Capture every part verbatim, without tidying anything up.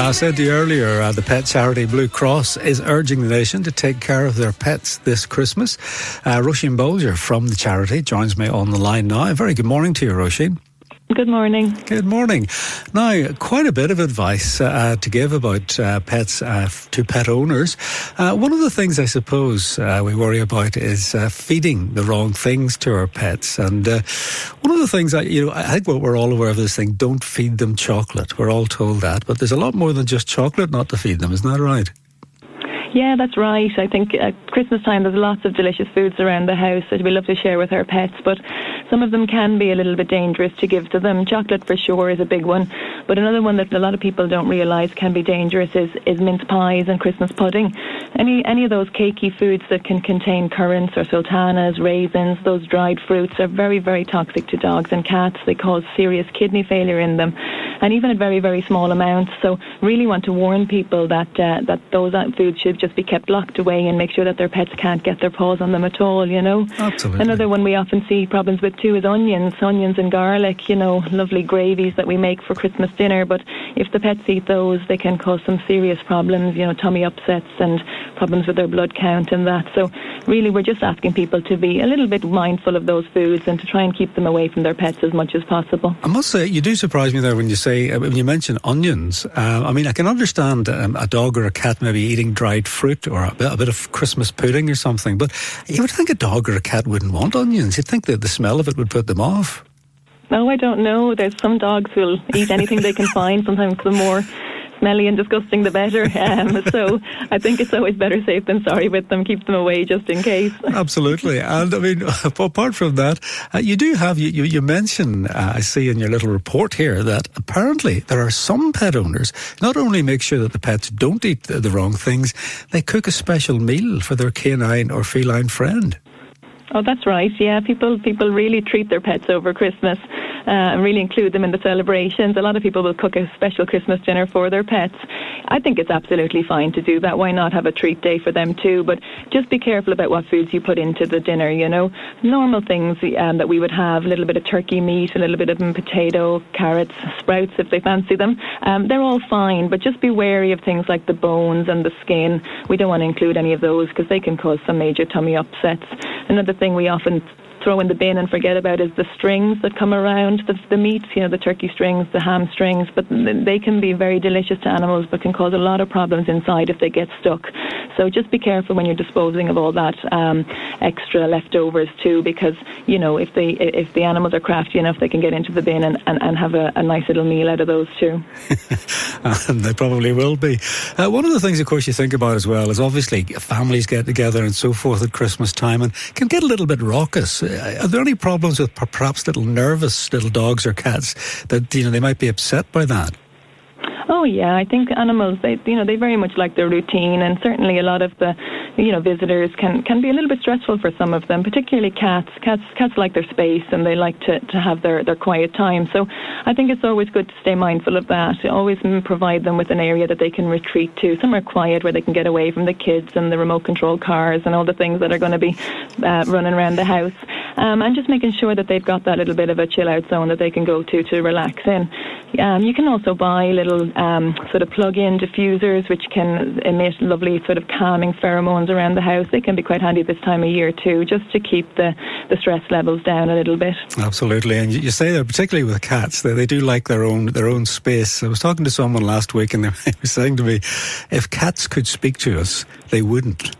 I said to you earlier, uh, the pet charity Blue Cross is urging the nation to take care of their pets this Christmas. Uh, Roisin Bolger from the charity joins me on the line now. Very good morning to you, Roisin. Good morning. Good morning. Now, quite a bit of advice uh, to give about uh, pets uh, to pet owners. Uh, one of the things I suppose uh, we worry about is uh, feeding the wrong things to our pets. And uh, one of the things that, you know, I think what we're all aware of this thing, don't feed them chocolate. We're all told that. But there's a lot more than just chocolate not to feed them. Isn't that right? Yeah, that's right. I think at Christmas time there's lots of delicious foods around the house that we love to share with our pets, but some of them can be a little bit dangerous to give to them. Chocolate for sure is a big one, but another one that a lot of people don't realise can be dangerous is, is mince pies and Christmas pudding. Any any of those cakey foods that can contain currants or sultanas, raisins, those dried fruits are very, very toxic to dogs and cats. They cause serious kidney failure in them, and even at very, very small amounts. So really want to warn people that uh, that those foods should just be kept locked away and make sure that their pets can't get their paws on them at all, you know. Absolutely. Another one we often see problems with too is onions, onions and garlic, you know, lovely gravies that we make for Christmas dinner. But if the pets eat those, they can cause some serious problems, you know, tummy upsets and problems with their blood count and that. So really we're just asking people to be a little bit mindful of those foods and to try and keep them away from their pets as much as possible. I must say, you do surprise me there when you say, when you mention onions. Uh, I mean, I can understand um, a dog or a cat maybe eating dried fruit or a bit, a bit of Christmas pudding or something, but you would think a dog or a cat wouldn't want onions. You'd think that the smell of it would put them off. No, I don't know. There's some dogs who'll eat anything they can find. Sometimes the more smelly and disgusting, the better. Um, so I think it's always better safe than sorry with them. Keep them away just in case. Absolutely. And I mean, apart from that, uh, you do have, you, you, you mention, uh, I see in your little report here, that apparently there are some pet owners not only make sure that the pets don't eat the, the wrong things, they cook a special meal for their canine or feline friend. Oh, that's right. Yeah, people people really treat their pets over Christmas. Uh, and really include them in the celebrations. A lot of people will cook a special Christmas dinner for their pets. I think it's absolutely fine to do that. Why not have a treat day for them too? But just be careful about what foods you put into the dinner, you know. Normal things um, that we would have, a little bit of turkey meat, a little bit of potato, carrots, sprouts if they fancy them. Um, they're all fine, but just be wary of things like the bones and the skin. We don't want to include any of those because they can cause some major tummy upsets. Another thing we often throw in the bin and forget about is the strings that come around the, the meat, you know, the turkey strings, the ham strings, but they can be very delicious to animals but can cause a lot of problems inside if they get stuck. So just be careful when you're disposing of all that um, extra leftovers too, because, you know, if they if the animals are crafty enough, they can get into the bin and, and, and have a, a nice little meal out of those too. And they probably will be. Uh, one of the things, of course, you think about as well is obviously families get together and so forth at Christmas time and can get a little bit raucous. Are there any problems with perhaps little nervous little dogs or cats that, you know, they might be upset by that? Oh yeah, I think animals, they, you know, they very much like their routine, and certainly a lot of the, you know, visitors can, can be a little bit stressful for some of them, particularly cats. Cats cats like their space and they like to, to have their, their quiet time. So I think it's always good to stay mindful of that. Always provide them with an area that they can retreat to, somewhere quiet where they can get away from the kids and the remote control cars and all the things that are going to be uh, running around the house. um, and just making sure that they've got that little bit of a chill-out zone that they can go to to relax in. Um, you can also buy little um, sort of plug-in diffusers which can emit lovely sort of calming pheromones around the house. They can be quite handy this time of year too, just to keep the, the stress levels down a little bit. Absolutely. And you say that particularly with cats, that they do like their own their own space. I was talking to someone last week and they were saying to me, if cats could speak to us, they wouldn't.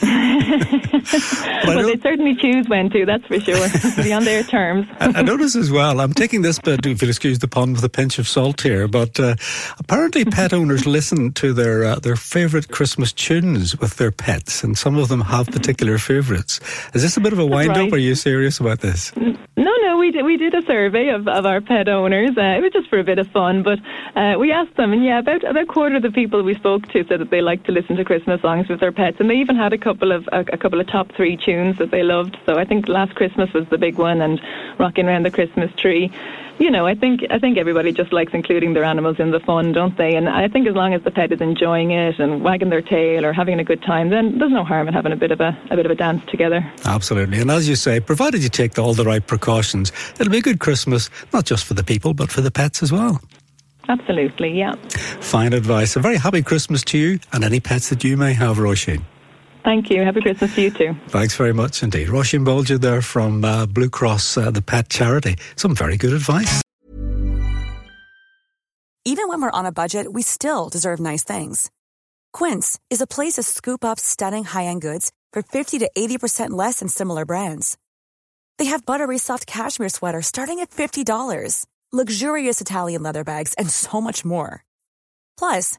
But well, they certainly choose when to, that's for sure. It'll be on their terms. I, I notice as well, I'm taking this bit, if you'll excuse the pun, with a pinch of salt here, but uh, apparently pet owners listen to their uh, their favourite Christmas tunes with their pets, and some of them have particular favourites. Is this a bit of a wind-up? Right. Are you serious about this? No, no, we did, we did a survey of, of our pet owners. Uh, it was just for a bit of fun, but uh, we asked them, and yeah, about, about a quarter of the people we spoke to said that they like to listen to Christmas songs with their pets, and they even had a couple of a, a couple of top three tunes that they loved. So I think Last Christmas was the big one, and Rocking Round the Christmas Tree. You know, I think I think everybody just likes including their animals in the fun, don't they? And I think as long as the pet is enjoying it and wagging their tail or having a good time, then there's no harm in having a bit of a, a bit of a dance together. Absolutely. And as you say, provided you take all the right precautions, it'll be a good Christmas, not just for the people, but for the pets as well. Absolutely, yeah. Fine advice. A very happy Christmas to you and any pets that you may have, Roisin. Thank you. Happy Christmas to you too. Thanks very much indeed. Roisin Bolger there from uh, Blue Cross, uh, the pet charity. Some very good advice. Even when we're on a budget, we still deserve nice things. Quince is a place to scoop up stunning high-end goods for fifty to eighty percent less than similar brands. They have buttery soft cashmere sweaters starting at fifty dollars, luxurious Italian leather bags, and so much more. Plus,